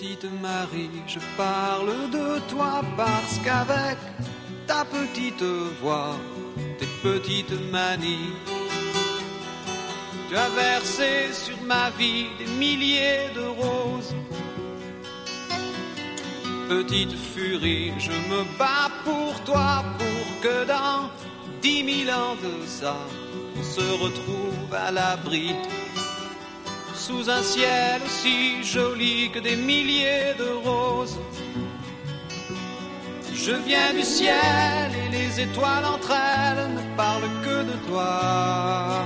petite Marie, je parle de toi parce qu'avec ta petite voix, tes petites manies, tu as versé sur ma vie des milliers de roses. Petite furie, je me bats pour toi, pour que dans 10 000 ans de ça, on se retrouve à l'abri, sous un ciel si joli que des milliers de roses. Je viens du ciel et les étoiles entre elles ne parlent que de toi,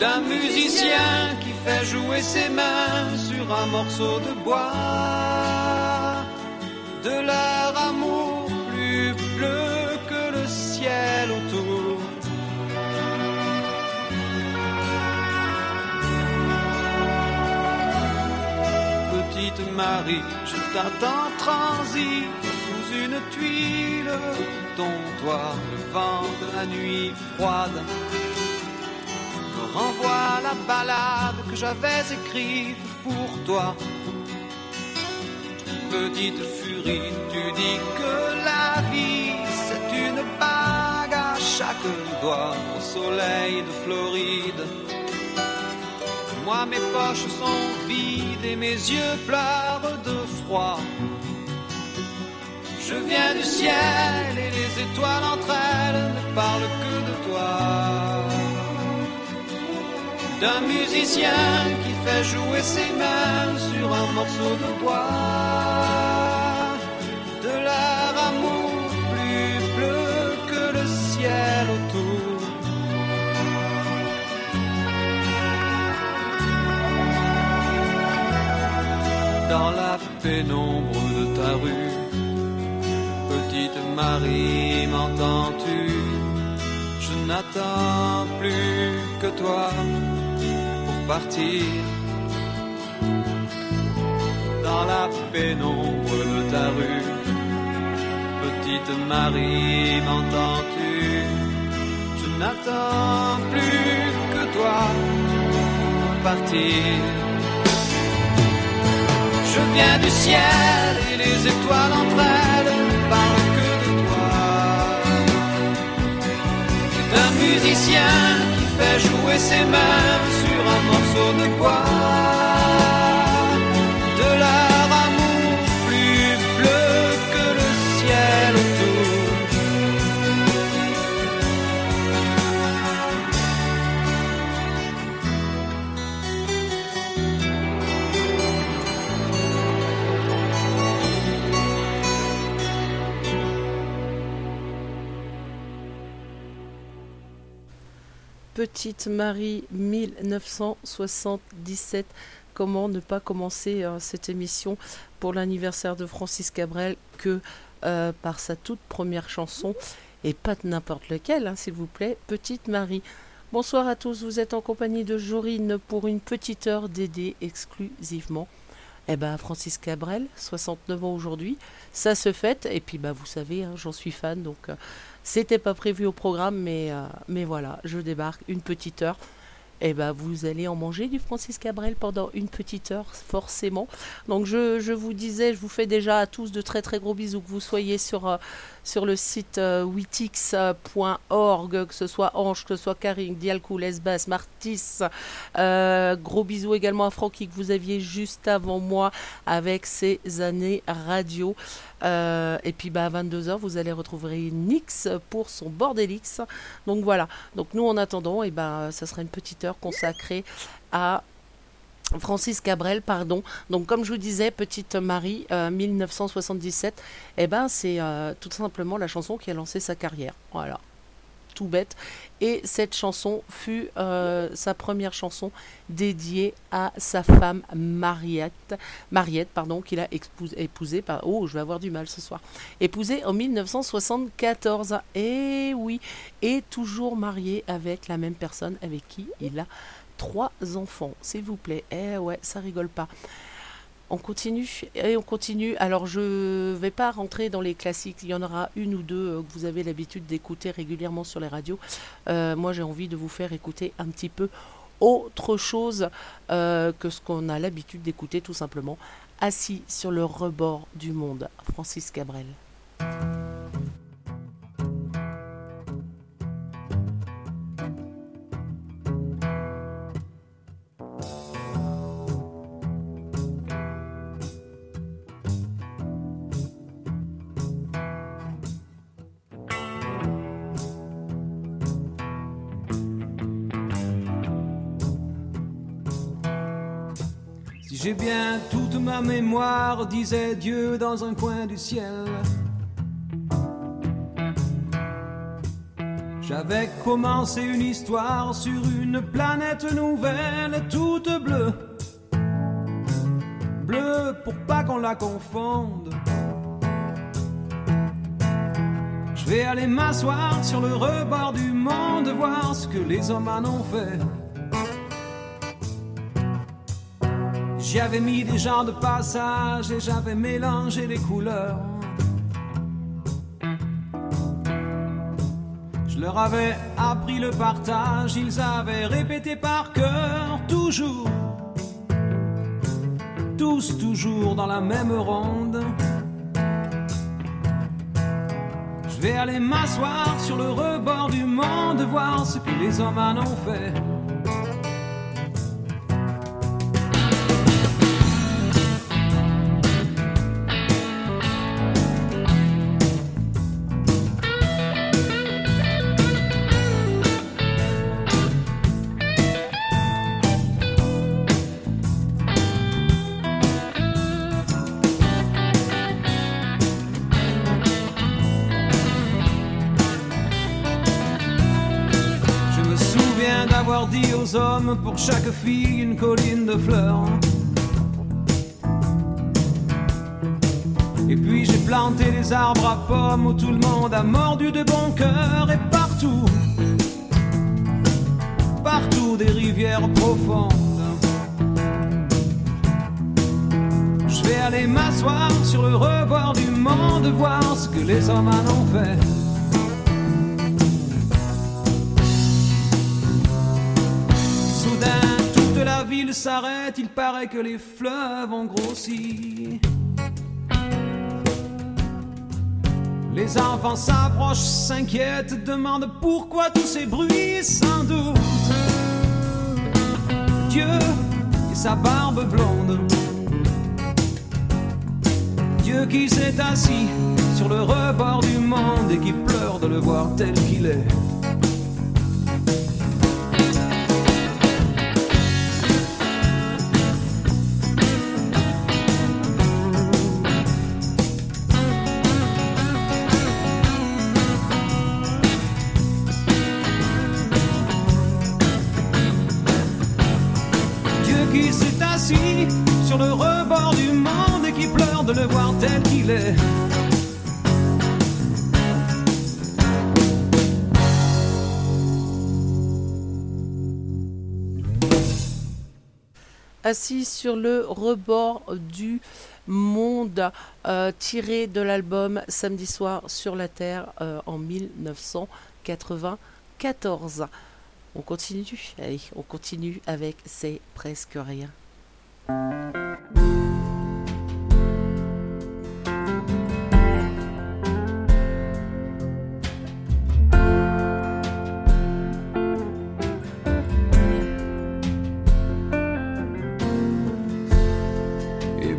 d'un musicien qui fait jouer ses mains sur un morceau de bois, de leur amour plus bleu que le ciel autour. Petite Marie, je t'attends transi sous une tuile, ton toit, le vent de la nuit froide renvoie la ballade que j'avais écrite pour toi. Petite furie, tu dis que la vie c'est une bague à chaque doigt au soleil de Floride. Moi mes poches sont vides et mes yeux pleurent de froid. Je viens du ciel et les étoiles entre elles ne parlent que de toi, d'un musicien qui fait jouer ses mains sur un morceau de bois, de leur amour plus bleu que le ciel autour. Dans la pénombre de ta rue, petite Marie, m'entends-tu? Je n'attends plus que toi partir. Dans la pénombre de ta rue, petite Marie, m'entends-tu? Je n'attends plus que toi pour partir. Je viens du ciel et les étoiles entre elles ne parlent que de toi, c'est un musicien qui fait jouer ses mains sur un morceau de bois, de leur amour plus bleu que le ciel autour. Petite Marie, 1977. Comment ne pas commencer cette émission pour l'anniversaire de Francis Cabrel que par sa toute première chanson, et pas de n'importe lequel, hein, s'il vous plaît, Petite Marie. Bonsoir à tous, vous êtes en compagnie de Jorine pour une petite heure dédiée exclusivement Francis Cabrel, 69 ans aujourd'hui, ça se fête, et puis vous savez, hein, j'en suis fan, donc c'était pas prévu au programme, mais voilà, je débarque une petite heure. Et vous allez en manger du Francis Cabrel pendant une petite heure, forcément. Donc je vous disais, je vous fais déjà à tous de très très gros bisous, que vous soyez sur le site Wittix.org, que ce soit Ange, que ce soit Karine, Dialcou, Lesbass, Martis. Gros bisous également à Francky que vous aviez juste avant moi avec ses années radio. Et puis à 22h vous allez retrouver Nyx pour son Bordelix. Donc voilà, donc nous en attendant ça sera une petite heure consacrée à Francis Cabrel, pardon. Donc comme je vous disais, Petite Marie 1977, c'est tout simplement la chanson qui a lancé sa carrière, voilà, tout bête. Et cette chanson fut sa première chanson dédiée à sa femme Mariette, qu'il a épousée épousée en 1974. Et oui, et toujours marié avec la même personne avec qui il a 3 enfants, s'il vous plaît. Ça rigole pas. On continue. Alors, je vais pas rentrer dans les classiques. Il y en aura une ou deux que vous avez l'habitude d'écouter régulièrement sur les radios. Moi, j'ai envie de vous faire écouter un petit peu autre chose que ce qu'on a l'habitude d'écouter, tout simplement, assis sur le rebord du monde. Francis Cabrel. J'ai bien toute ma mémoire, disait Dieu dans un coin du ciel. J'avais commencé une histoire sur une planète nouvelle, toute bleue. Bleue pour pas qu'on la confonde. Je vais aller m'asseoir sur le rebord du monde, voir ce que les hommes en ont fait. J'avais mis des genres de passage et j'avais mélangé les couleurs. Je leur avais appris le partage, ils avaient répété par cœur, toujours, tous toujours dans la même ronde. Je vais aller m'asseoir sur le rebord du monde, voir ce que les hommes en ont fait. Hommes, pour chaque fille une colline de fleurs. Et puis j'ai planté des arbres à pommes où tout le monde a mordu de bon cœur. Et partout, partout des rivières profondes. Je vais aller m'asseoir sur le rebord du monde, voir ce que les hommes en ont fait. La ville s'arrête, il paraît que les fleuves ont grossi. Les enfants s'approchent, s'inquiètent, demandent pourquoi tous ces bruits. Sans doute Dieu et sa barbe blonde. Dieu qui s'est assis sur le rebord du monde et qui pleure de le voir tel qu'il est. Sur le rebord du monde et qui pleure de le voir tel qu'il est. Assis sur le rebord du monde, tiré de l'album Samedi soir sur la Terre en 1994. On continue, allez, on continue avec C'est presque rien. Et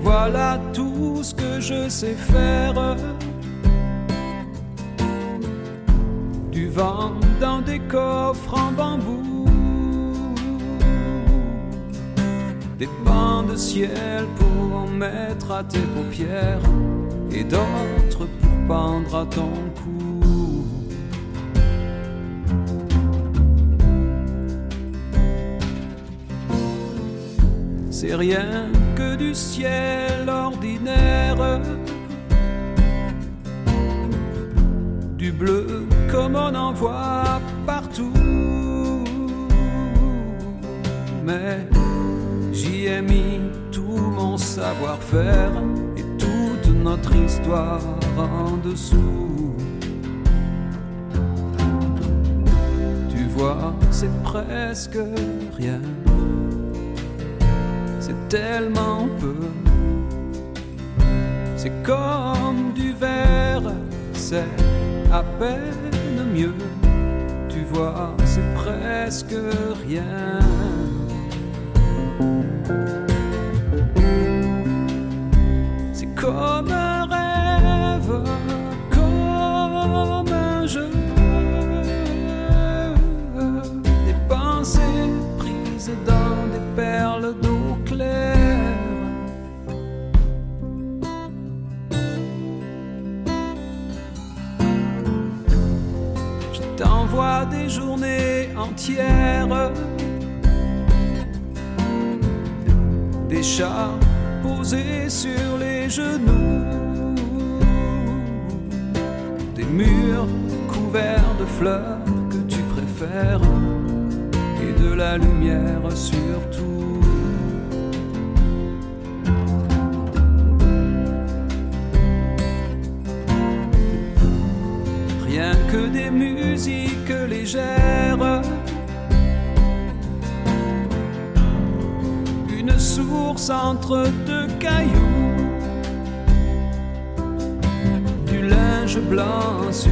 voilà tout ce que je sais faire. Du vent dans des coffres en bambou, des pans de ciel pour en mettre à tes paupières et d'autres pour pendre à ton cou. C'est rien que du ciel ordinaire, du bleu comme on en voit partout. Mais j'y ai mis tout mon savoir-faire et toute notre histoire en dessous. Tu fois, c'est presque rien. C'est tellement peu. C'est comme du verre, c'est à peine mieux. Tu vois, c'est presque rien. C'est comme un rêve, comme un jeu. Des pensées prises dans des perles d'eau claire. Je t'envoie des journées entières, des chats posés sur les genoux, des murs couverts de fleurs que tu préfères, et de la lumière surtout. Rien que des musiques légères, une source entre deux cailloux, du linge blanc sur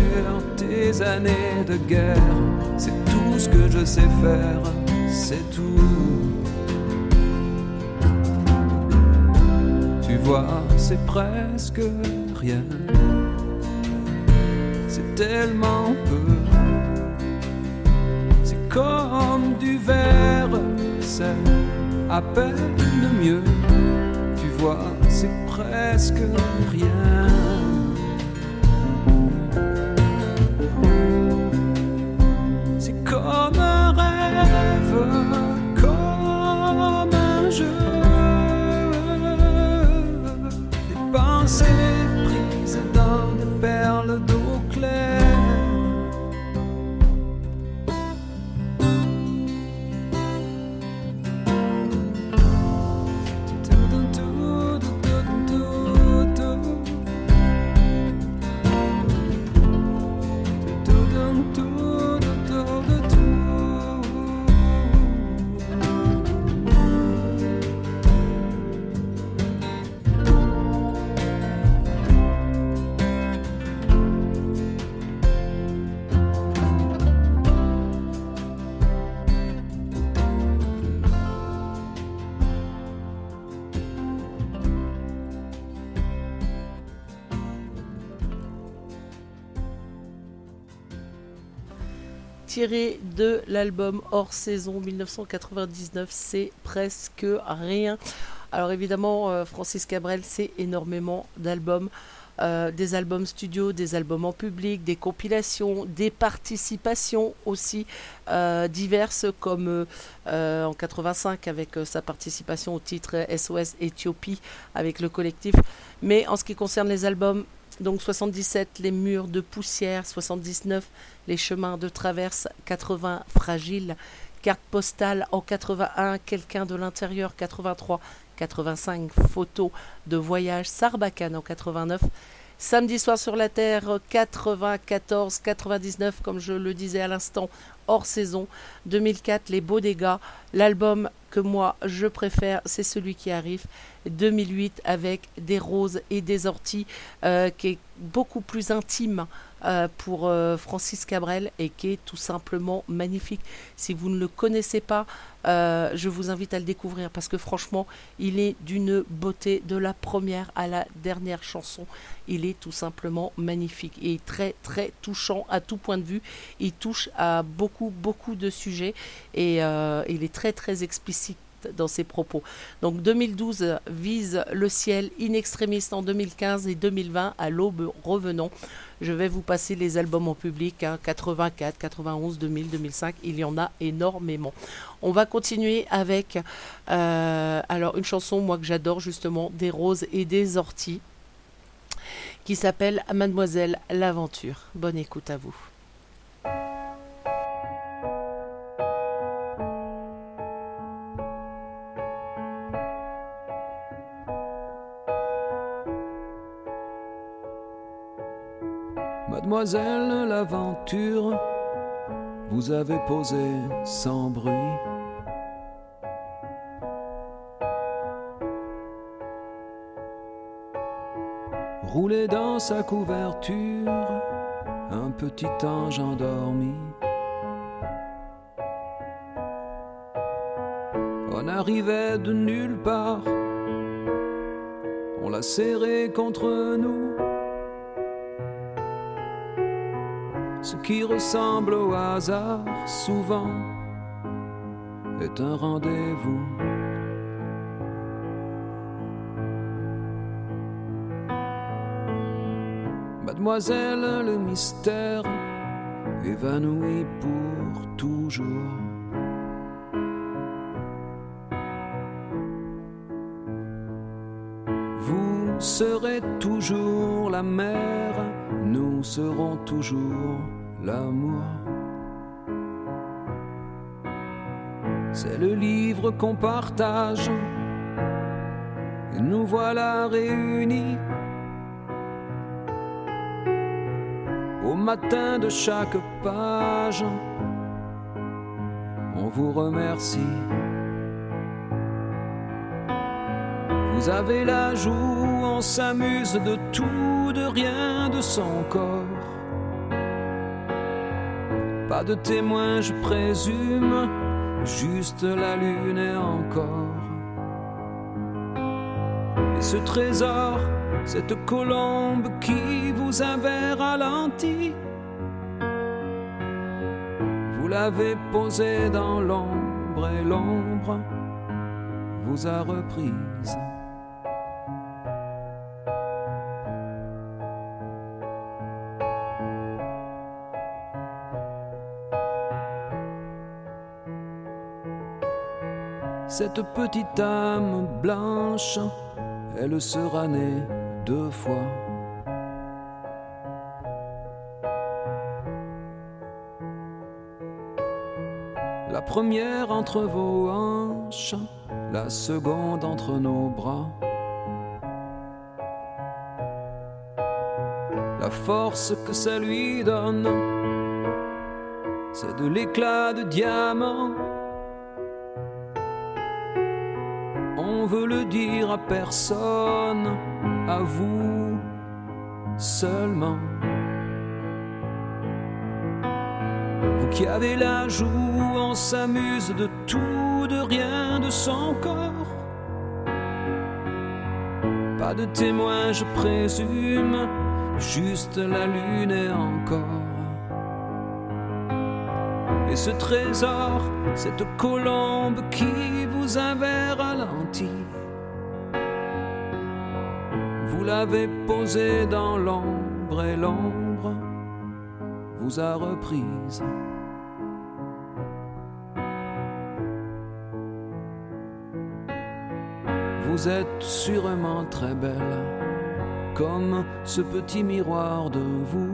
tes années de guerre. C'est tout ce que je sais faire, c'est tout. Tu vois, c'est presque rien. C'est tellement peu. C'est comme du verre, c'est à peine mieux, tu vois, c'est presque rien. C'est comme un rêve, comme un jeu. Des pensées prises dans des perles d'eau claire. Tiré de l'album Hors Saison 1999, c'est presque rien. Alors évidemment, Francis Cabrel, c'est énormément d'albums, des albums studio, des albums en public, des compilations, des participations aussi diverses, comme en 85 avec sa participation au titre SOS Éthiopie avec le collectif. Mais en ce qui concerne les albums, donc 77, Les Murs de Poussière, 79, Les Chemins de Traverse, 80, Fragile, Carte Postale en 81, Quelqu'un de l'Intérieur, 83, 85, Photos de Voyage, Sarbacane en 89, Samedi Soir sur la Terre, 94, 99, comme je le disais à l'instant, Hors Saison, 2004, Les Beaux Dégâts, l'album que moi je préfère, c'est celui qui arrive, 2008, avec Des Roses et des Orties, qui est beaucoup plus intime pour Francis Cabrel et qui est tout simplement magnifique. Si vous ne le connaissez pas, je vous invite à le découvrir, parce que franchement, il est d'une beauté, de la première à la dernière chanson. Il est tout simplement magnifique et très très touchant à tout point de vue. Il touche à beaucoup de sujets et il est très très explicite dans ses propos. Donc 2012, Vise le ciel, In Extremis en 2015, et 2020, À l'aube revenons. Je vais vous passer les albums en public, hein, 84, 91, 2000, 2005, il y en a énormément. On va continuer avec alors une chanson, moi, que j'adore justement, Des Roses et des Orties, qui s'appelle Mademoiselle l'Aventure. Bonne écoute à vous. Mademoiselle l'aventure, vous avez posé sans bruit. Roulé dans sa couverture, un petit ange endormi. On arrivait de nulle part, on l'a serré contre nous. Ce qui ressemble au hasard, souvent, est un rendez-vous. Mademoiselle, le mystère évanoui pour toujours. Vous serez toujours la mer, nous serons toujours l'amour. C'est le livre qu'on partage, et nous voilà réunis. Au matin de chaque page, on vous remercie. Vous avez la joue, on s'amuse de tout, de rien, de son corps. Pas de témoin, je présume, juste la lune et encore. Et ce trésor, cette colombe qui vous avait ralenti, vous l'avez posée dans l'ombre et l'ombre vous a reprise. Cette petite âme blanche, elle sera née 2 fois. La première entre vos hanches, la seconde entre nos bras. La force que ça lui donne, c'est de l'éclat de diamant. On veut le dire à personne, à vous seulement. Vous qui avez la joue, on s'amuse de tout, de rien, de son corps. Pas de témoin, je présume, juste la lune et encore. Et ce trésor, cette colombe qui vous avait ralenti, vous l'avez posée dans l'ombre et l'ombre vous a reprise. Vous êtes sûrement très belle, comme ce petit miroir de vous.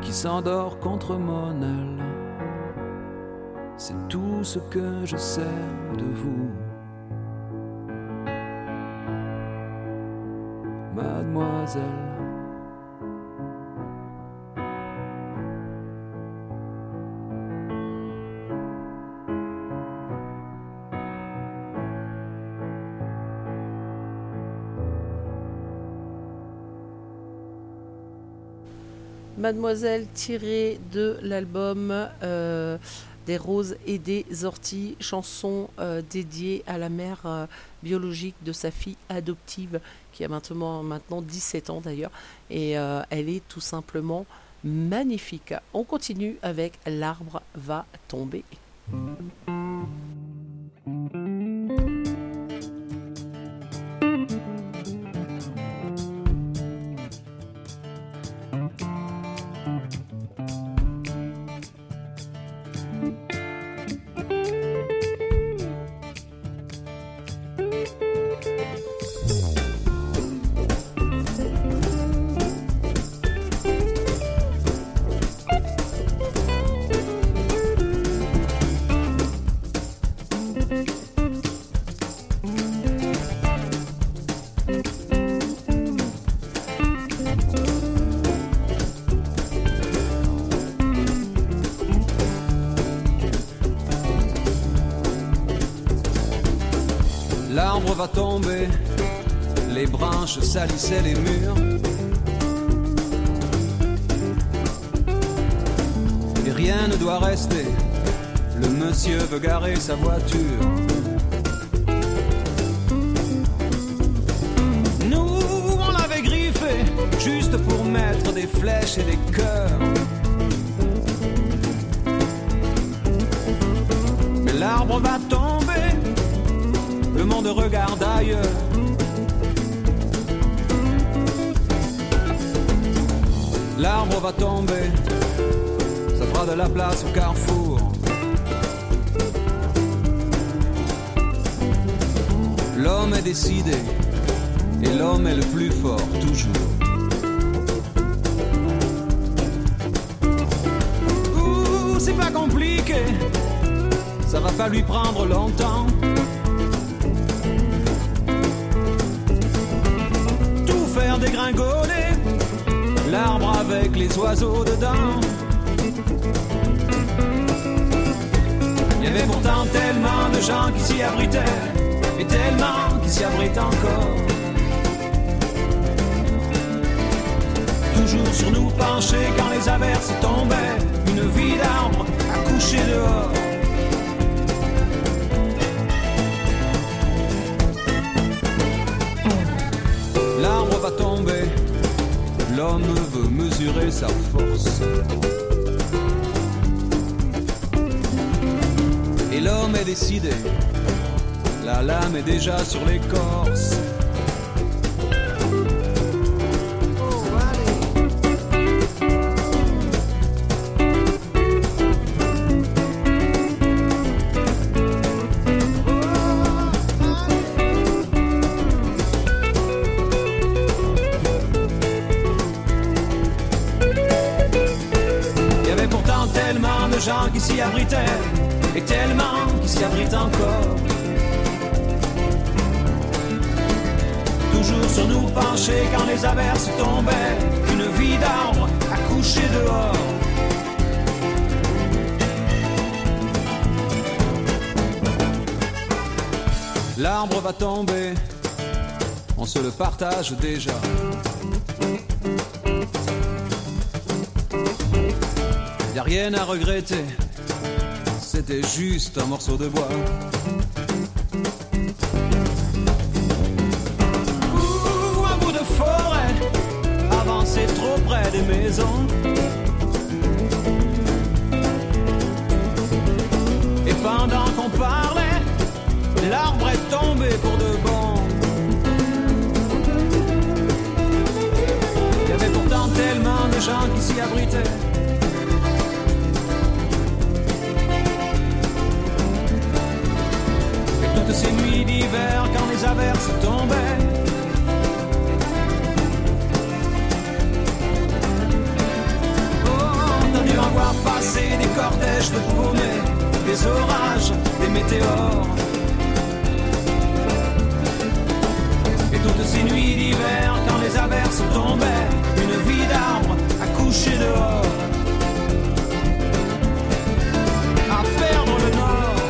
Qui s'endort contre mon aile. C'est tout ce que je sais de vous, mademoiselle. Mademoiselle, tirée de l'album Des roses et des orties, chanson dédiée à la mère biologique de sa fille adoptive, qui a maintenant 17 ans d'ailleurs, et elle est tout simplement magnifique. On continue avec L'arbre va tomber. L'arbre va tomber, les branches salissaient les murs. Et rien ne doit rester, le monsieur veut garer sa voiture. Nous, on l'avait griffé, juste pour mettre des flèches et des cœurs. Mais l'arbre va tomber, le monde regarde ailleurs. L'arbre va tomber, ça fera de la place au carrefour. L'homme est décidé, et l'homme est le plus fort, toujours. Ouh, c'est pas compliqué, ça va pas lui prendre longtemps. Tout faire dégringoler, l'arbre avec les oiseaux dedans. Il y avait pourtant tellement de gens qui s'y abritaient, et tellement qui s'y abrite encore. Toujours sur nous penchés quand les averses tombaient, une vie d'arbre à coucher dehors. L'arbre va tomber, l'homme veut mesurer sa force. Et l'homme est décidé, la lame est déjà sur l'écorce. Il y avait pourtant tellement de gens qui s'y abritaient, et tellement qui s'y abritent encore. Toujours sur nous penchés quand les averses tombaient, une vie d'arbre à coucher dehors. L'arbre va tomber, on se le partage déjà. Y a rien à regretter, c'était juste un morceau de bois. Trop près des maisons, et pendant qu'on parlait, l'arbre est tombé pour de bon. Il y avait pourtant tellement de gens qui s'y abritaient, et toutes ces nuits d'hiver quand les averses tombaient, voir passer des cortèges de paumés, des orages, des météores. Et toutes ces nuits d'hiver, quand les averses tombaient, une vie d'arbre à coucher dehors, à perdre le nord,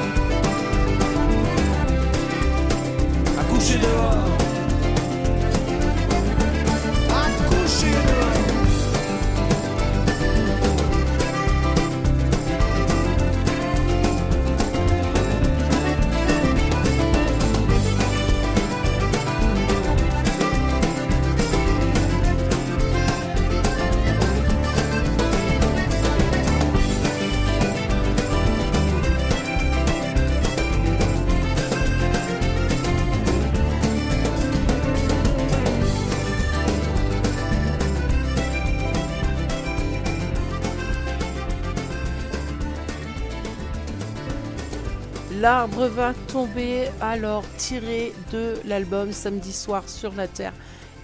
à coucher dehors, à coucher dehors. L'arbre va tomber, alors tiré de l'album Samedi soir sur la terre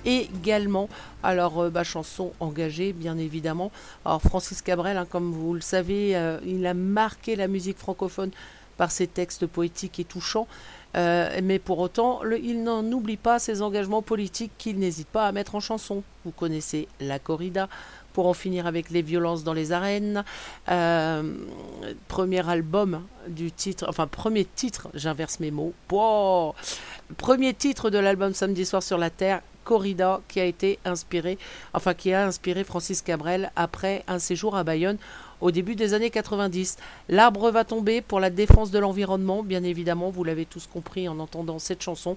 également. Alors chanson engagée bien évidemment. Alors Francis Cabrel, comme vous le savez, il a marqué la musique francophone par ses textes poétiques et touchants. Mais pour autant, il n'en oublie pas ses engagements politiques qu'il n'hésite pas à mettre en chanson. Vous connaissez la corrida, pour en finir avec les violences dans les arènes. Premier titre, j'inverse mes mots. Wow premier titre de l'album Samedi Soir sur la Terre, Corrida, qui a été inspiré, enfin qui a inspiré Francis Cabrel après un séjour à Bayonne au début des années 90. L'arbre va tomber pour la défense de l'environnement, bien évidemment, vous l'avez tous compris en entendant cette chanson,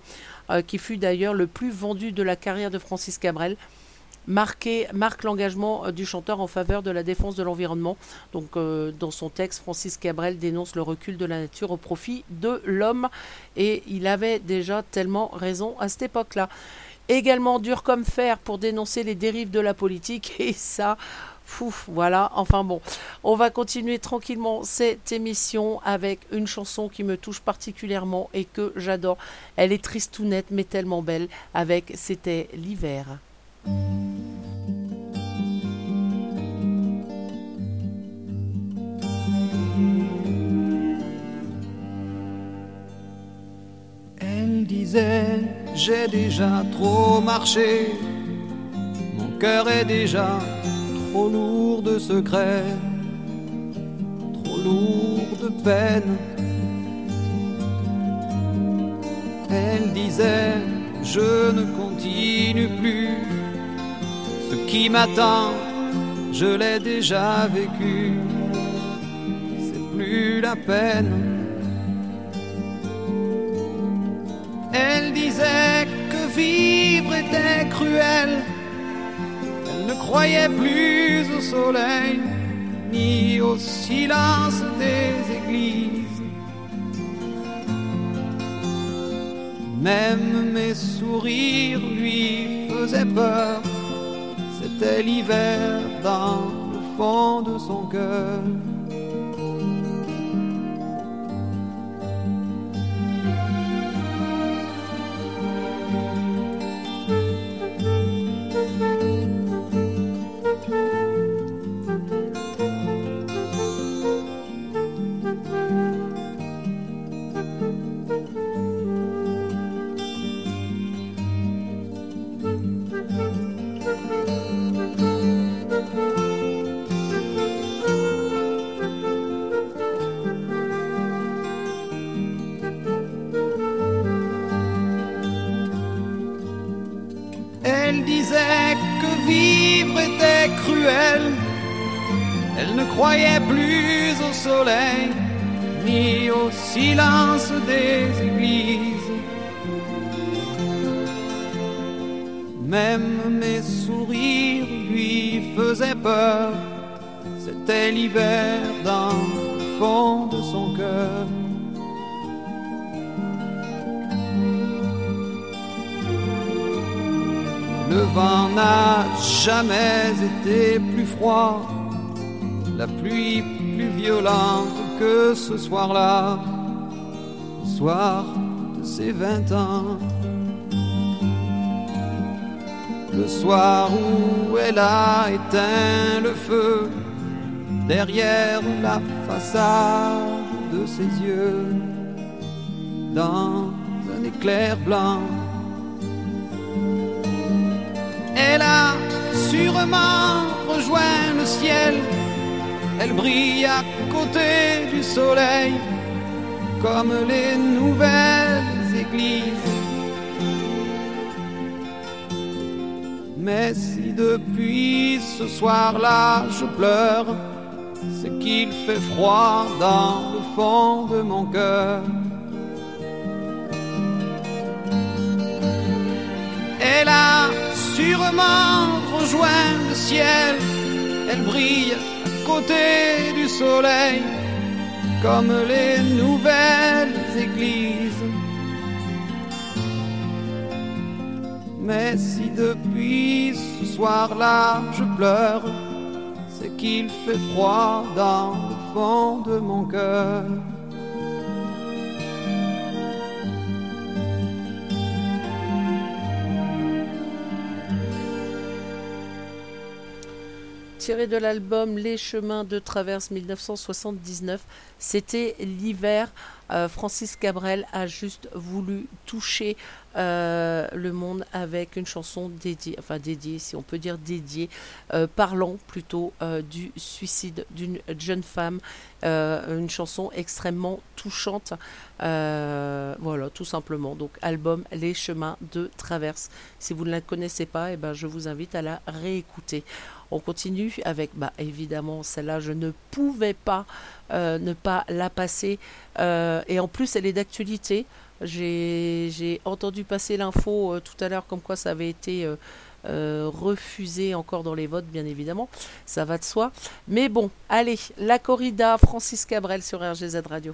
qui fut d'ailleurs le plus vendu de la carrière de Francis Cabrel. Marque l'engagement du chanteur en faveur de la défense de l'environnement. Donc, dans son texte, Francis Cabrel dénonce le recul de la nature au profit de l'homme. Et il avait déjà tellement raison à cette époque-là. Également dur comme fer pour dénoncer les dérives de la politique. Et ça, fouf, voilà. Enfin bon, on va continuer tranquillement cette émission avec une chanson qui me touche particulièrement et que j'adore. Elle est tristounette mais tellement belle avec « C'était l'hiver ». Elle disait, j'ai déjà trop marché, mon cœur est déjà trop lourd de secrets, trop lourd de peine. Elle disait, je ne continue plus, ce qui m'attend, je l'ai déjà vécu, c'est plus la peine. Elle disait que vivre était cruel, elle ne croyait plus au soleil, ni au silence des églises. Même mes sourires lui faisaient peur, c'était l'hiver dans le fond de son cœur. Silence des églises. Même mes sourires lui faisaient peur, c'était l'hiver dans le fond de son cœur. Le vent n'a jamais été plus froid, la pluie plus violente que ce soir-là, soir de ses 20 ans, le soir où elle a éteint le feu derrière la façade de ses yeux, dans un éclair blanc. Elle a sûrement rejoint le ciel, elle brille à côté du soleil comme les nouvelles églises. Mais si depuis ce soir-là je pleure, c'est qu'il fait froid dans le fond de mon cœur. Elle a sûrement rejoint le ciel, elle brille à côté du soleil comme les nouvelles églises. Mais si depuis ce soir-là je pleure, c'est qu'il fait froid dans le fond de mon cœur. Tiré de l'album Les Chemins de Traverse 1979, c'était l'hiver. Francis Cabrel a juste voulu toucher le monde avec une chanson dédiée, enfin dédiée si on peut dire dédiée, parlant plutôt du suicide d'une jeune femme. Une chanson extrêmement touchante. Voilà, tout simplement. Donc album Les Chemins de Traverse. Si vous ne la connaissez pas, eh ben, je vous invite à la réécouter. On continue avec, évidemment, celle-là, je ne pouvais pas ne pas la passer. Et en plus, elle est d'actualité. J'ai entendu passer l'info tout à l'heure comme quoi ça avait été refusé encore dans les votes, bien évidemment. Ça va de soi. Mais bon, allez, La Corrida, Francis Cabrel sur RGZ Radio.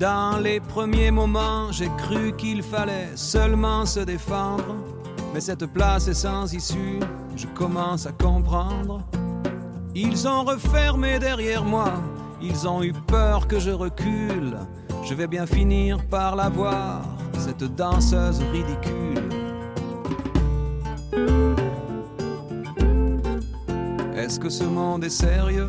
Dans les premiers moments, j'ai cru qu'il fallait seulement se défendre. Mais cette place est sans issue, je commence à comprendre. Ils ont refermé derrière moi, ils ont eu peur que je recule. Je vais bien finir par la voir, cette danseuse ridicule. Est-ce que ce monde est sérieux ?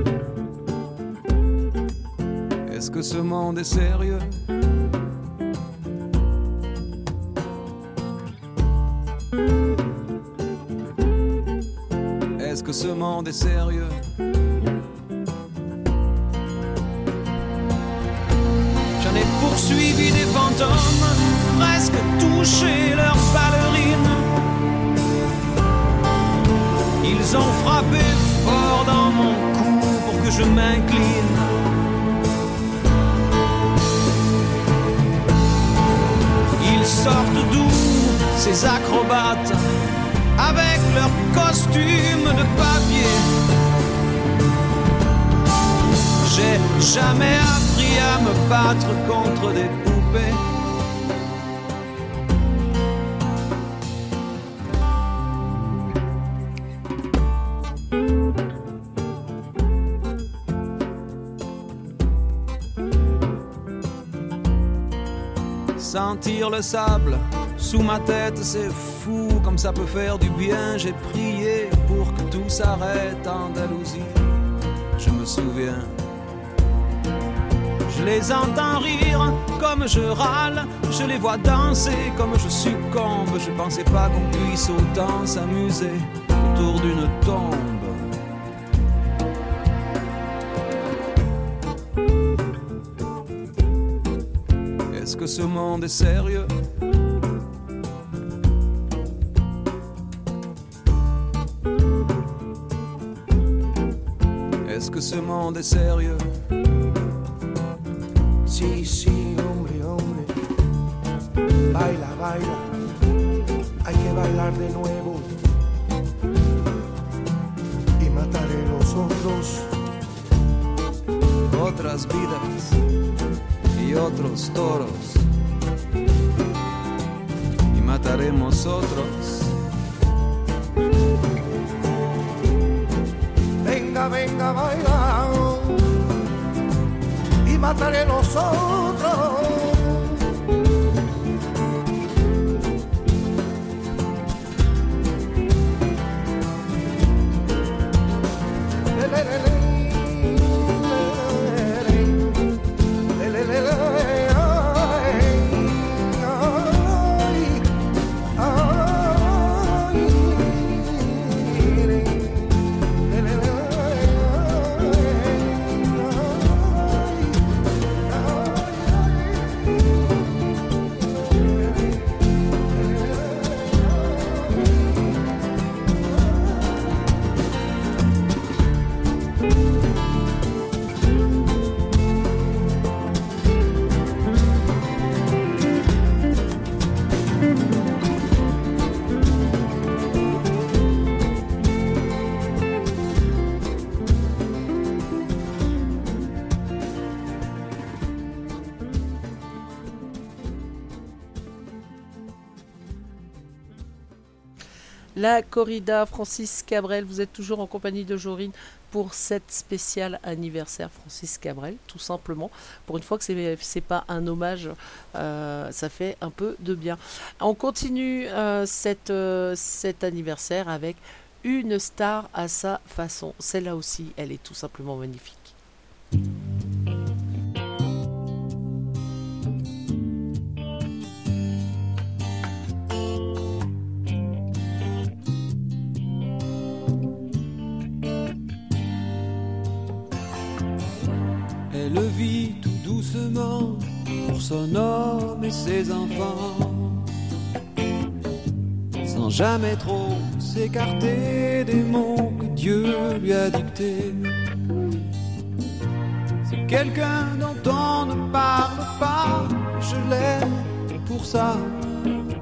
Est-ce que ce monde est sérieux? Est-ce que ce monde est sérieux? J'en ai poursuivi des fantômes, presque touché leurs ballerines. Ils ont frappé fort dans mon cou pour que je m'incline. Ils sortent d'où, ces acrobates, avec leurs costumes de papier? J'ai jamais appris à me battre contre des poupées. Sentir le sable sous ma tête, c'est fou comme ça peut faire du bien. J'ai prié pour que tout s'arrête. Andalousie, je me souviens. Je les entends rire comme je râle, je les vois danser comme je succombe. Je pensais pas qu'on puisse autant s'amuser autour d'une tombe. Est-ce que ce monde est sérieux? Est-ce que ce monde est sérieux? Si, si, hombre, hombre. Baila, baila. Hay que bailar de nuevo. Y mataré los otros. Otras vidas. Y otros toros, y mataremos otros. Venga, venga, baila, y mataré los otros. La corrida, Francis Cabrel, vous êtes toujours en compagnie de Jorine pour cette spéciale anniversaire Francis Cabrel, tout simplement. Pour une fois que c'est pas un hommage, ça fait un peu de bien. On continue cet anniversaire avec une star à sa façon. Celle-là aussi, elle est tout simplement magnifique. Elle vit tout doucement pour son homme et ses enfants, sans jamais trop s'écarter des mots que Dieu lui a dictés. C'est quelqu'un dont on ne parle pas, je l'aime pour ça.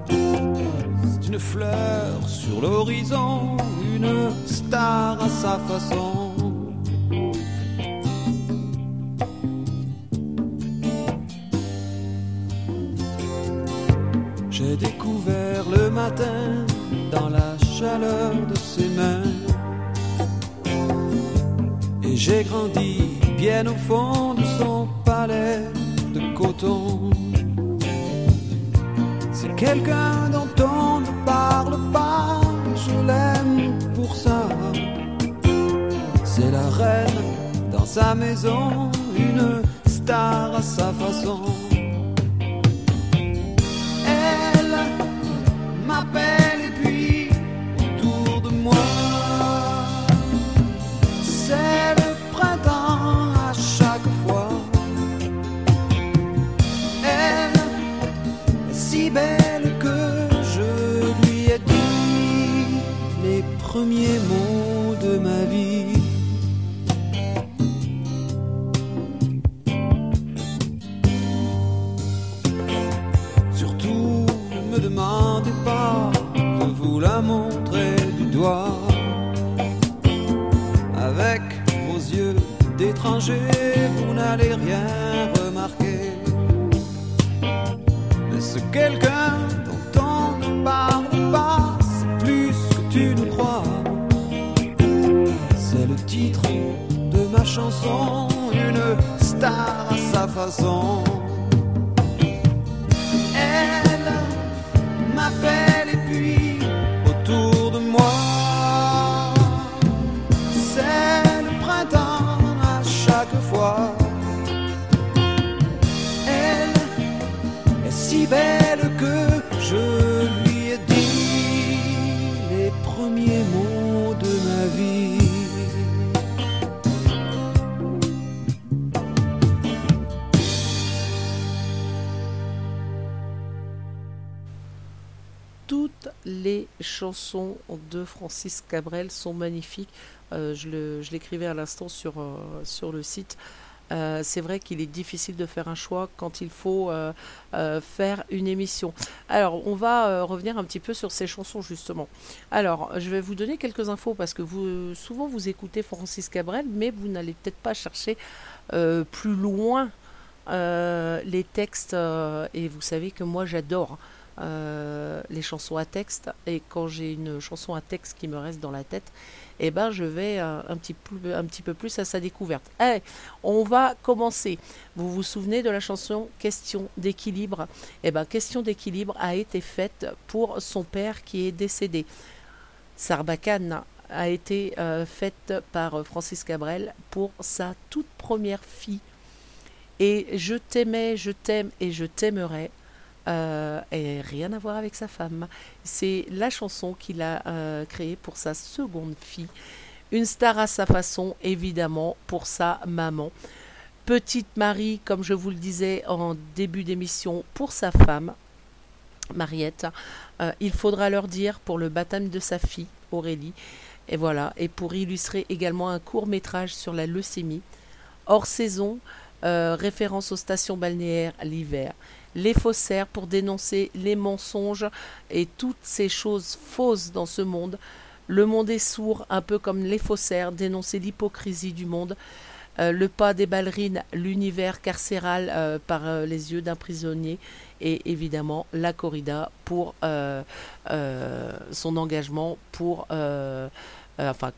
C'est une fleur sur l'horizon, une star à sa façon. J'ai découvert le matin, dans la chaleur de ses mains, et j'ai grandi bien au fond de son palais de coton. C'est quelqu'un dont on ne parle pas, je l'aime pour ça. C'est la reine dans sa maison, une star à sa façon. Et puis autour de moi, c'est le printemps à chaque fois. Elle est si belle que je lui ai dit les premiers mots de ma vie. La montrer du doigt avec vos yeux d'étranger, vous n'allez rien remarquer. Mais ce quelqu'un dont on ne parle pas, c'est plus que tu ne crois. C'est le titre de ma chanson, une star à sa façon. Elle m'appelle. Belle que je lui ai dit les premiers mots de ma vie. Toutes les chansons de Francis Cabrel sont magnifiques. Je l'écrivais à l'instant sur le site. C'est vrai qu'il est difficile de faire un choix quand il faut faire une émission. Alors, on va revenir un petit peu sur ces chansons, justement. Alors, je vais vous donner quelques infos, parce que souvent vous écoutez Francis Cabrel, mais vous n'allez peut-être pas chercher plus loin les textes. Et vous savez que moi, j'adore les chansons à texte. Et quand j'ai une chanson à texte qui me reste dans la tête, eh ben, je vais un petit peu plus à sa découverte. Allez, on va commencer. Vous vous souvenez de la chanson Question d'équilibre? Eh ben, Question d'équilibre a été faite pour son père qui est décédé. Sarbacane a été faite par Francis Cabrel pour sa toute première fille. Et je t'aimais, je t'aime et je t'aimerai, et rien à voir avec sa femme. C'est la chanson qu'il a créée pour sa seconde fille. Une star à sa façon, évidemment, pour sa maman. Petite Marie, comme je vous le disais en début d'émission, pour sa femme, Mariette. Il faudra leur dire pour le baptême de sa fille, Aurélie. Et voilà, et pour illustrer également un court-métrage sur la leucémie. Hors saison, référence aux stations balnéaires l'hiver. Les faussaires pour dénoncer les mensonges et toutes ces choses fausses dans ce monde. Le monde est sourd, un peu comme les faussaires, dénoncer l'hypocrisie du monde. Le pas des ballerines, l'univers carcéral par les yeux d'un prisonnier. Et évidemment, la corrida pour son engagement pour,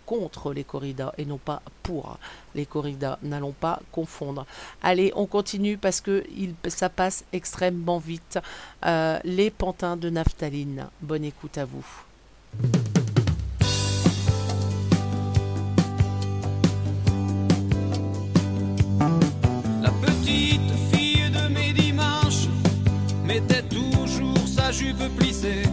contre les corridas et non pas pour les corridas. N'allons pas confondre. Allez, on continue parce que ça passe extrêmement vite. Les pantins de naphtaline. Bonne écoute à vous. Mettait toujours sa jupe plissée.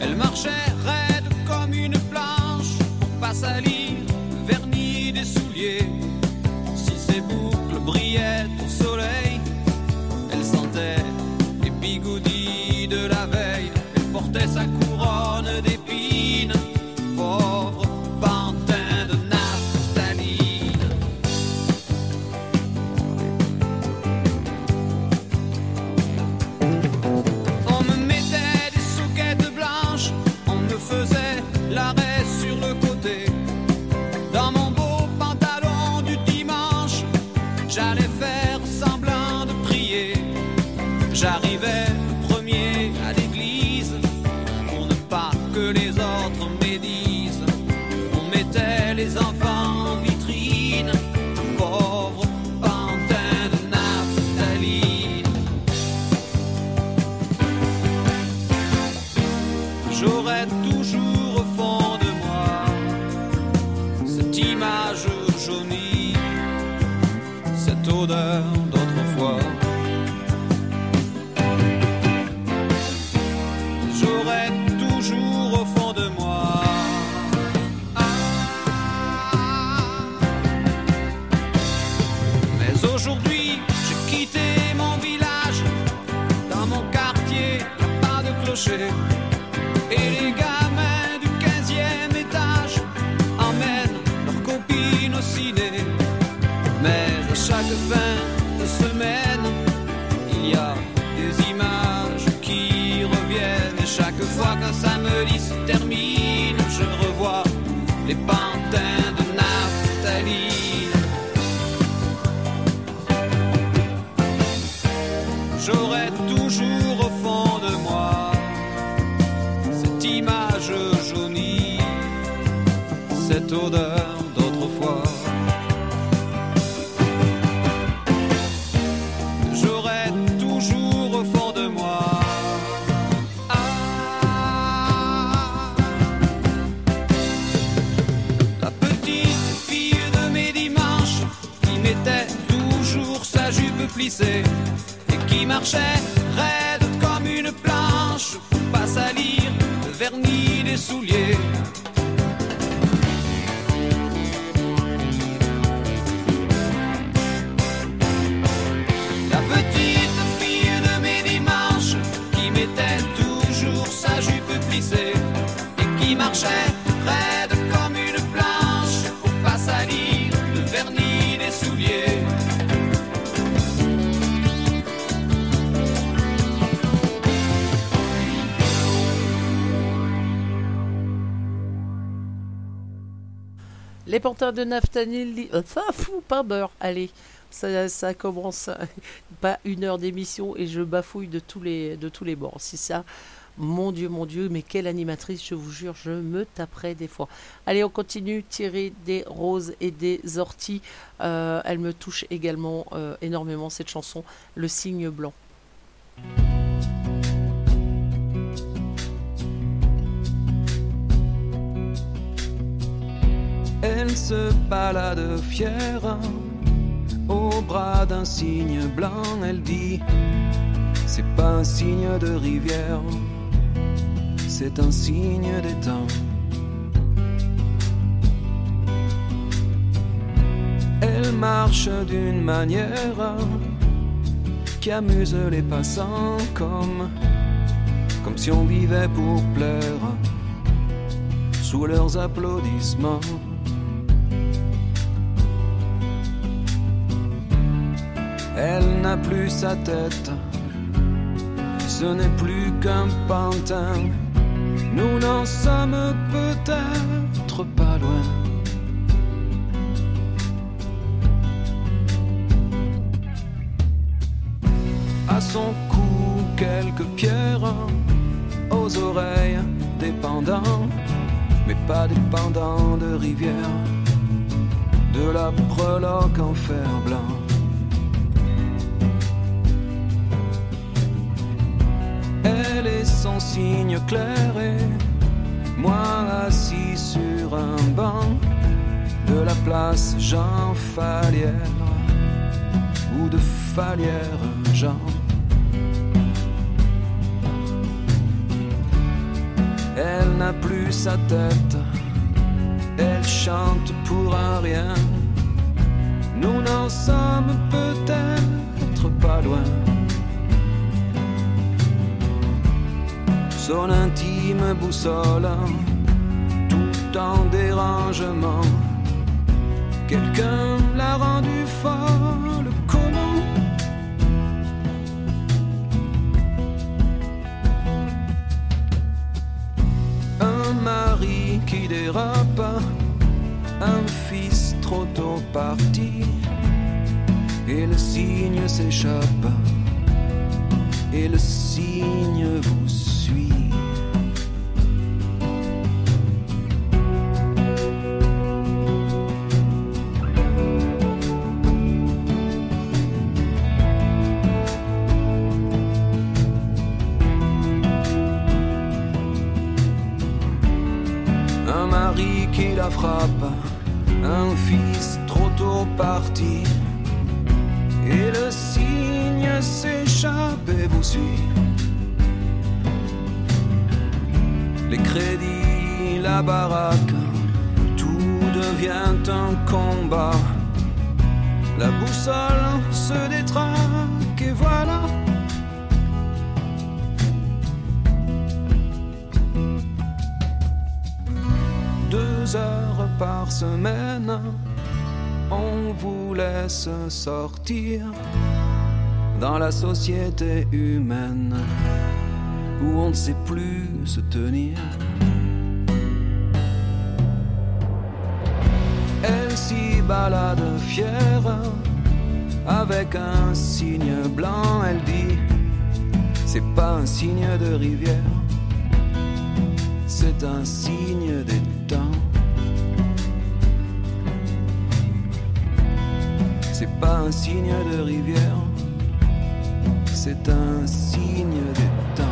Elle marchait raide comme une planche pour pas salir le vernis des souliers. Si ses boucles brillaient au soleil, elle sentait les bigoudis de la veille. Elle portait sa couronne d'épines. Pauvre pantin de naphtaline. Faisait l'arrêt sur le côté. Dans mon beau pantalon du dimanche, j'allais faire semblant de prier. J'arrivais le premier à l'église pour ne pas que les autres médisent. On mettait les enfants en vitrine. Pauvre pantin de naphtaline. J'aurais toujours au fond de moi cette image jaunie, cette odeur d'autrefois. J'aurais toujours au fond de moi. Mais aujourd'hui, j'ai quitté mon village. Dans mon quartier, y a pas de clocher. Et les gamins du 15e étage emmènent leurs copines au ciné. Mais à chaque fin de semaine, il y a des images qui reviennent. Et chaque fois qu'un samedi se termine, je revois les pantins de naphtaline. J'aurai toujours au fond de moi image jaunie, cette odeur d'autrefois. J'aurai toujours au fond de moi. La petite fille de mes dimanches qui mettait toujours sa jupe plissée et qui marchait raide comme une planche pour pas salir vernis les souliers. La petite fille de mes dimanches qui mettait toujours sa jupe plissée et qui marchait raide comme une planche pour pas salir le vernis des souliers. Les pantins de naphtaline, pas beurre, allez, ça commence pas une heure d'émission et je bafouille de tous les bords. Si ça, mon Dieu, mais quelle animatrice, je vous jure, je me taperai des fois. Allez, on continue, tirer des roses et des orties. Elle me touche également énormément, cette chanson, Le Cygne Blanc. Elle se balade fière au bras d'un cygne blanc. Elle dit, c'est pas un cygne de rivière, c'est un cygne d'étang. Elle marche d'une manière qui amuse les passants, comme si on vivait pour plaire sous leurs applaudissements. Elle n'a plus sa tête, ce n'est plus qu'un pantin. Nous n'en sommes peut-être pas loin. À son cou, quelques pierres, aux oreilles, des pendants, mais pas des pendants de rivière, de la breloque en fer blanc. Elle est sans signe clair et moi assis sur un banc de la place Jean Falière ou de Falière Jean. Elle n'a plus sa tête, elle chante pour un rien. Nous n'en sommes peut-être pas loin. Son intime boussole, tout en dérangement. Quelqu'un l'a rendue folle, comment? Un mari qui dérape, un fils trop tôt parti, et le cygne s'échappe, et le cygne vous suit. Un mari qui la frappe, un fils trop tôt parti, et le cygne s'échappe et vous suit. Les crédits, la baraque, tout devient un combat. La boussole se détraque et voilà. Deux heures par semaine, on vous laisse sortir dans la société humaine où on ne sait plus se tenir. Elle s'y balade fière avec un cygne blanc. Elle dit, c'est pas un cygne de rivière, c'est un cygne d'étang. C'est pas un cygne de rivière, c'est un cygne d'étang.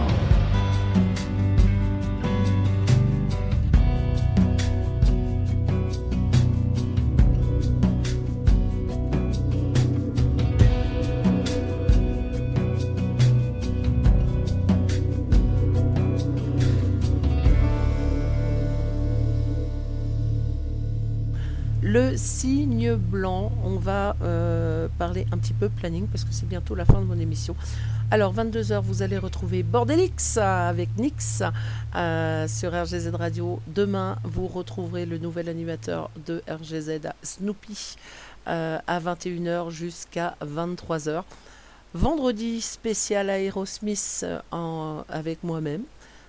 Le cygne blanc, on va parler un petit peu planning parce que c'est bientôt la fin de mon émission. Alors 22h, vous allez retrouver Bordelix avec Nyx sur RGZ Radio. Demain, vous retrouverez le nouvel animateur de RGZ, Snoopy, à 21h jusqu'à 23h. Vendredi, spécial Aerosmith avec moi-même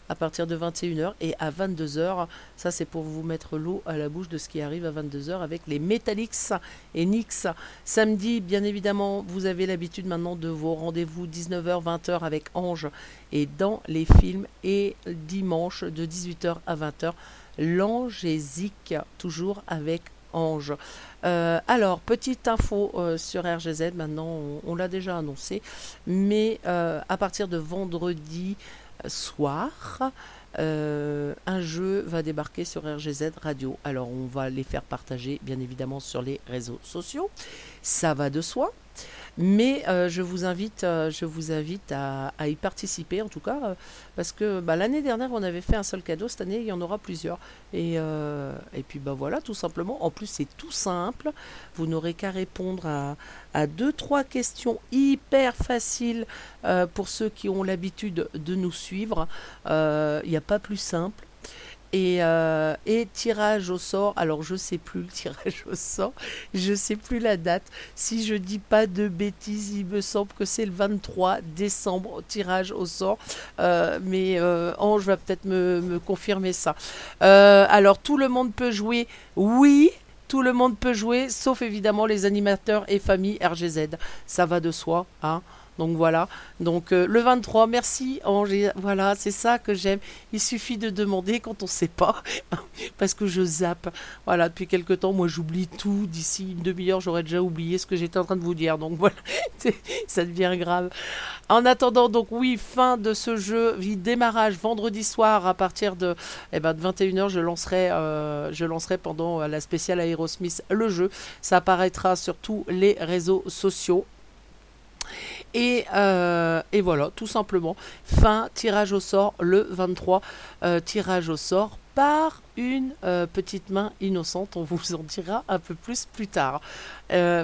à partir de 21h, et à 22h, ça c'est pour vous mettre l'eau à la bouche de ce qui arrive à 22h avec les Metallix et Nyx. Samedi, bien évidemment, vous avez l'habitude maintenant de vos rendez-vous 19h, 20h avec Ange et dans les films, et dimanche de 18h à 20h, l'Angésique, toujours avec Ange. Alors, petite info sur RGZ, maintenant on l'a déjà annoncé, mais à partir de vendredi soir, un jeu va débarquer sur RGZ Radio. Alors on va les faire partager bien évidemment sur les réseaux sociaux, ça va de soi, mais je vous invite à y participer en tout cas, parce que l'année dernière on avait fait un seul cadeau, cette année il y en aura plusieurs, et puis voilà, tout simplement. En plus c'est tout simple, vous n'aurez qu'à répondre à 2-3 questions hyper faciles pour ceux qui ont l'habitude de nous suivre, il n'y a pas plus simple. Et tirage au sort, alors je sais plus le tirage au sort, je sais plus la date, si je dis pas de bêtises, il me semble que c'est le 23 décembre, tirage au sort, mais Ange va peut-être me confirmer ça. Alors tout le monde peut jouer, oui, tout le monde peut jouer, sauf évidemment les animateurs et famille RGZ, ça va de soi, hein. Donc voilà, donc le 23, merci Ange, voilà, c'est ça que j'aime, il suffit de demander quand on ne sait pas, parce que je zappe, voilà, depuis quelques temps, moi j'oublie tout, d'ici une demi-heure j'aurais déjà oublié ce que j'étais en train de vous dire, donc voilà, ça devient grave. En attendant, donc oui, fin de ce jeu, démarrage vendredi soir à partir de 21h, je lancerai pendant la spéciale Aerosmith le jeu, ça apparaîtra sur tous les réseaux sociaux. Et voilà, tout simplement, fin tirage au sort le 23, tirage au sort par une petite main innocente, on vous en dira un peu plus tard.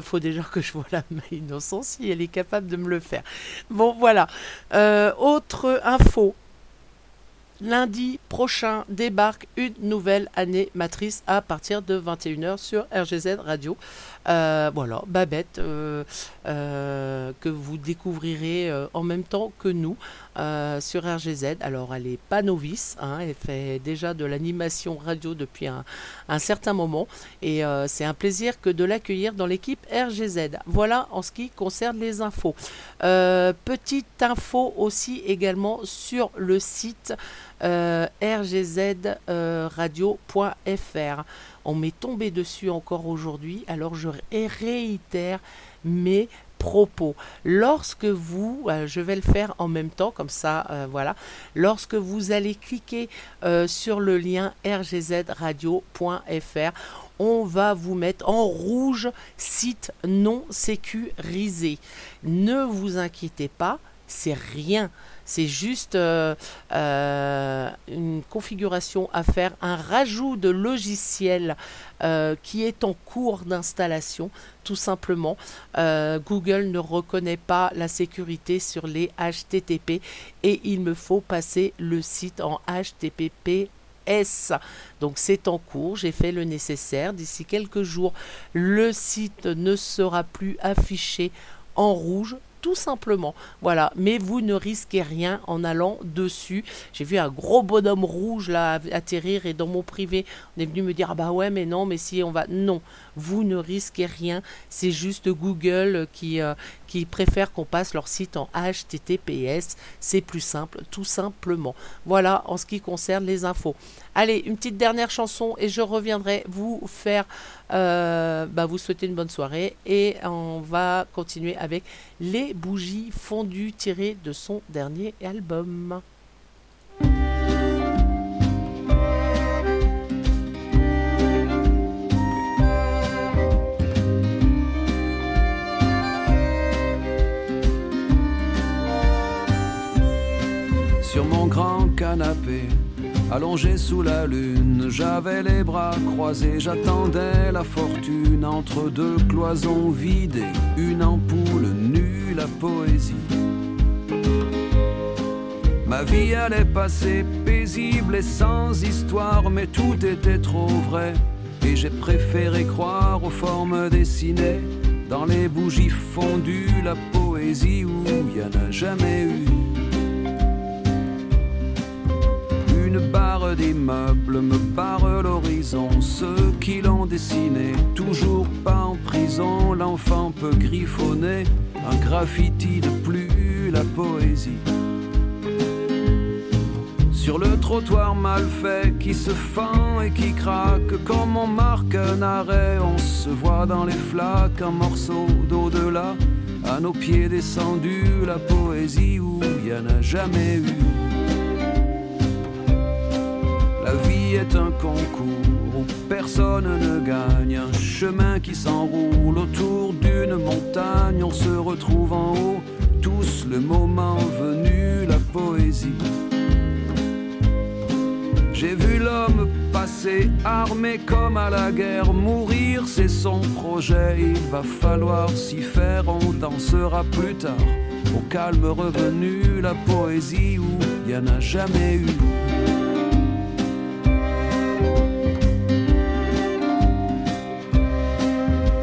Faut déjà que je vois la main innocente si elle est capable de me le faire. Bon voilà, autre info. Lundi prochain débarque une nouvelle année matrice à partir de 21h sur RGZ Radio. Voilà, Babette, que vous découvrirez en même temps que nous sur RGZ. Alors, elle n'est pas novice, hein, elle fait déjà de l'animation radio depuis un certain moment. Et c'est un plaisir que de l'accueillir dans l'équipe RGZ. Voilà en ce qui concerne les infos. Petite info aussi également sur le site rgzradio.fr. On m'est tombé dessus encore aujourd'hui, alors je réitère mes propos. Lorsque vous, je vais le faire en même temps, comme ça, voilà. Lorsque vous allez cliquer sur le lien rgzradio.fr, on va vous mettre en rouge site non sécurisé. Ne vous inquiétez pas, c'est rien. C'est juste une configuration à faire, un rajout de logiciel qui est en cours d'installation, tout simplement. Google ne reconnaît pas la sécurité sur les HTTP et il me faut passer le site en HTTP. Donc c'est en cours, j'ai fait le nécessaire. D'ici quelques jours, le site ne sera plus affiché en rouge. Tout simplement, voilà, mais vous ne risquez rien en allant dessus. J'ai vu un gros bonhomme rouge là atterrir et dans mon privé, on est venu me dire, ah bah ouais, mais non, mais si on va... Non, vous ne risquez rien, c'est juste Google qui préfère qu'on passe leur site en HTTPS, c'est plus simple, tout simplement. Voilà, en ce qui concerne les infos. Allez, une petite dernière chanson et je reviendrai vous faire... vous souhaiter une bonne soirée et on va continuer avec les bougies fondues tirées de son dernier album. Sur mon grand canapé, allongé sous la lune, j'avais les bras croisés, j'attendais la fortune entre deux cloisons vides et une ampoule nue, la poésie. Ma vie allait passer paisible et sans histoire, mais tout était trop vrai et j'ai préféré croire aux formes dessinées dans les bougies fondues, la poésie où il n'y en a jamais eu. Une barre d'immeubles me barre l'horizon, ceux qui l'ont dessiné, toujours pas en prison, l'enfant peut griffonner, un graffiti de plus, la poésie. Sur le trottoir mal fait qui se fend et qui craque, comme on marque un arrêt, on se voit dans les flaques, un morceau d'au-delà, à nos pieds descendus, la poésie où il n'y en a jamais eu. La vie est un concours où personne ne gagne. Un chemin qui s'enroule autour d'une montagne. On se retrouve en haut, tous le moment venu, la poésie. J'ai vu l'homme passer, armé comme à la guerre. Mourir, c'est son projet, il va falloir s'y faire. On dansera plus tard, au calme revenu, la poésie où il n'y en a jamais eu.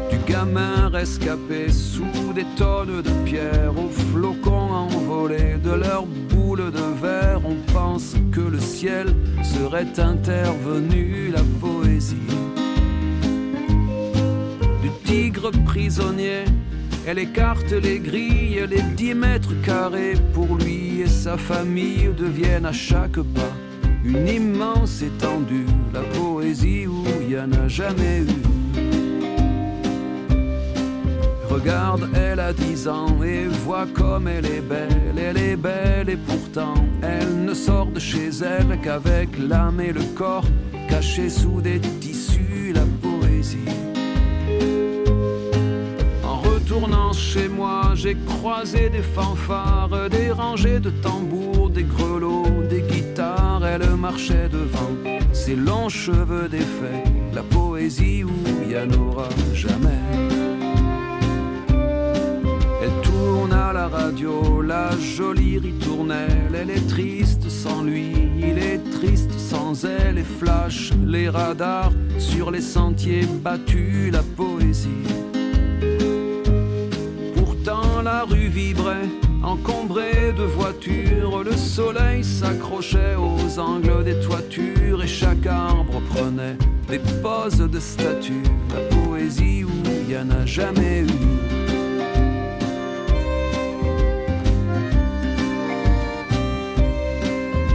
Du gamin rescapé sous des tonnes de pierres, aux flocons envolés de leur boule de verre, on pense que le ciel serait intervenu, la poésie. Du tigre prisonnier, elle écarte les grilles, les 10 mètres carrés pour lui et sa famille deviennent à chaque pas une immense étendue, la poésie où il n'y en a jamais eu. Regarde, elle a 10 ans et voit comme elle est belle et pourtant elle ne sort de chez elle qu'avec l'âme et le corps cachés sous des tissus, la poésie. Tournant chez moi, j'ai croisé des fanfares, des rangées de tambours, des grelots, des guitares. Elle marchait devant, ses longs cheveux défaits, la poésie où il n'y en aura jamais. Elle tourne à la radio, la jolie ritournelle. Elle est triste sans lui, il est triste sans elle. Et flash les radars sur les sentiers battus, la poésie. La rue vibrait, encombrée de voitures. Le soleil s'accrochait aux angles des toitures et chaque arbre prenait des poses de statues. La poésie où il n'y en a jamais eu.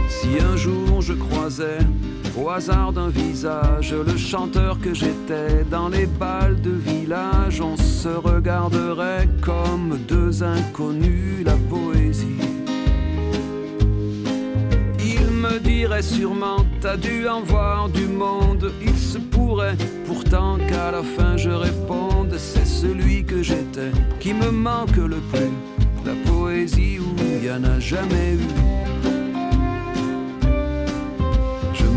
Si un jour je croisais, au hasard d'un visage, le chanteur que j'étais dans les balles de village, on se regarderait comme deux inconnus, la poésie. Il me dirait sûrement, t'as dû en voir du monde, il se pourrait pourtant qu'à la fin je réponde, c'est celui que j'étais qui me manque le plus, la poésie où il n'y en a jamais eu.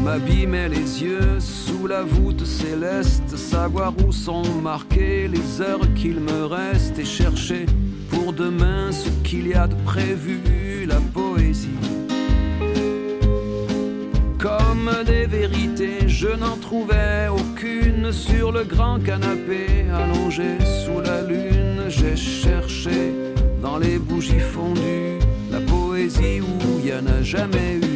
M'abîmait les yeux sous la voûte céleste, savoir où sont marquées les heures qu'il me reste et chercher pour demain ce qu'il y a de prévu, la poésie. Comme des vérités, je n'en trouvais aucune sur le grand canapé allongé sous la lune. J'ai cherché dans les bougies fondues la poésie où il n'y en a jamais eu.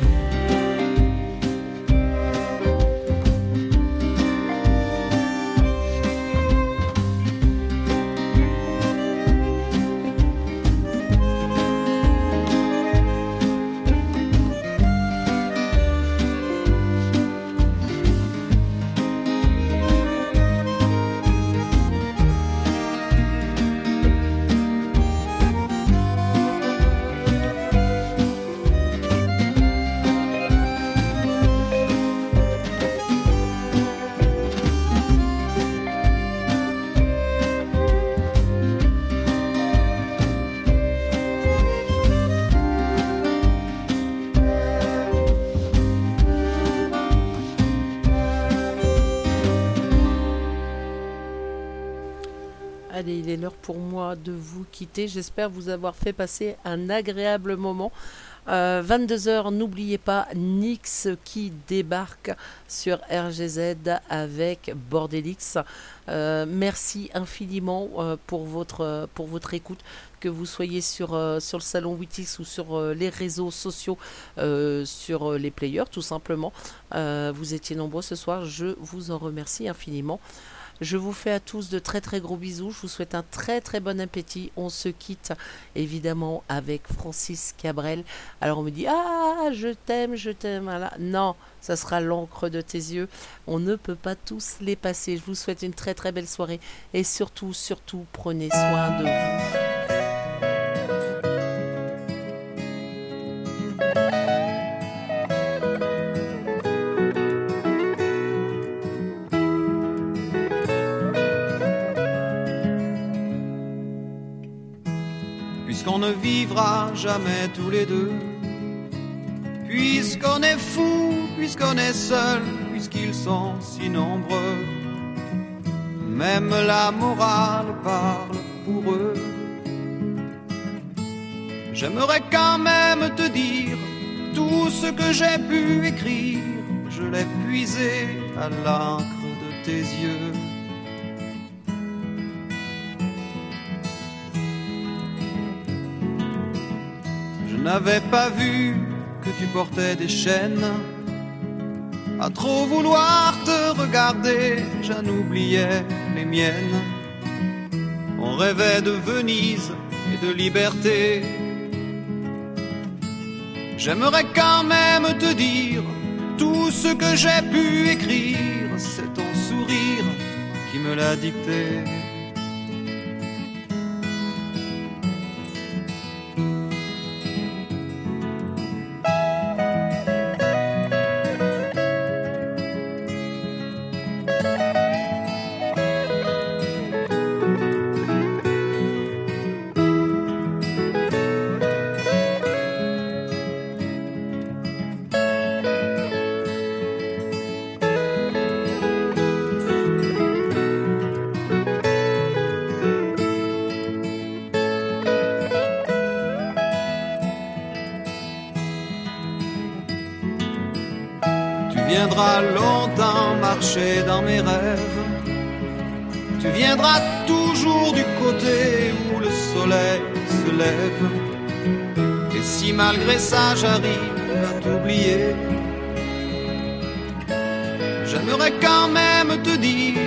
Allez, il est l'heure pour moi de vous quitter. J'espère vous avoir fait passer un agréable moment. 22h, n'oubliez pas Nyx qui débarque sur RGZ avec Bordelix. Merci infiniment pour votre écoute, que vous soyez sur le salon Wittix ou sur les réseaux sociaux, sur les players tout simplement. Vous étiez nombreux ce soir, je vous en remercie infiniment. Je vous fais à tous de très très gros bisous. Je vous souhaite un très très bon appétit. On se quitte évidemment avec Francis Cabrel. Alors on me dit « Ah, je t'aime ». Voilà. Non, ça sera l'encre de tes yeux. On ne peut pas tous les passer. Je vous souhaite une très très belle soirée. Et surtout, surtout, prenez soin de vous. qu'on ne vivra jamais tous les deux. Puisqu'on est fou, puisqu'on est seul, puisqu'ils sont si nombreux, même la morale parle pour eux. J'aimerais quand même te dire tout ce que j'ai pu écrire, je l'ai puisé à l'encre de tes yeux. Je n'avais pas vu que tu portais des chaînes, à trop vouloir te regarder, j'en oubliais les miennes. On rêvait de Venise et de liberté. J'aimerais quand même te dire tout ce que j'ai pu écrire, c'est ton sourire qui me l'a dicté. Dans mes rêves, tu viendras toujours du côté où le soleil se lève. Et si malgré ça j'arrive à t'oublier, j'aimerais quand même te dire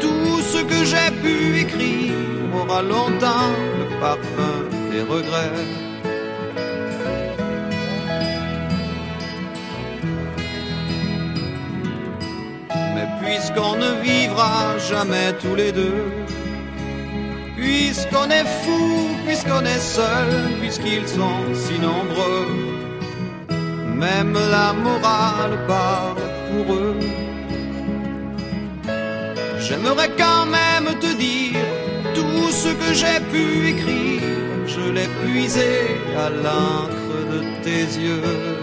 tout ce que j'ai pu écrire aura longtemps le parfum des regrets. Puisqu'on ne vivra jamais tous les deux, puisqu'on est fou, puisqu'on est seul, puisqu'ils sont si nombreux, même la morale parle pour eux. J'aimerais quand même te dire tout ce que j'ai pu écrire, je l'ai puisé à l'encre de tes yeux.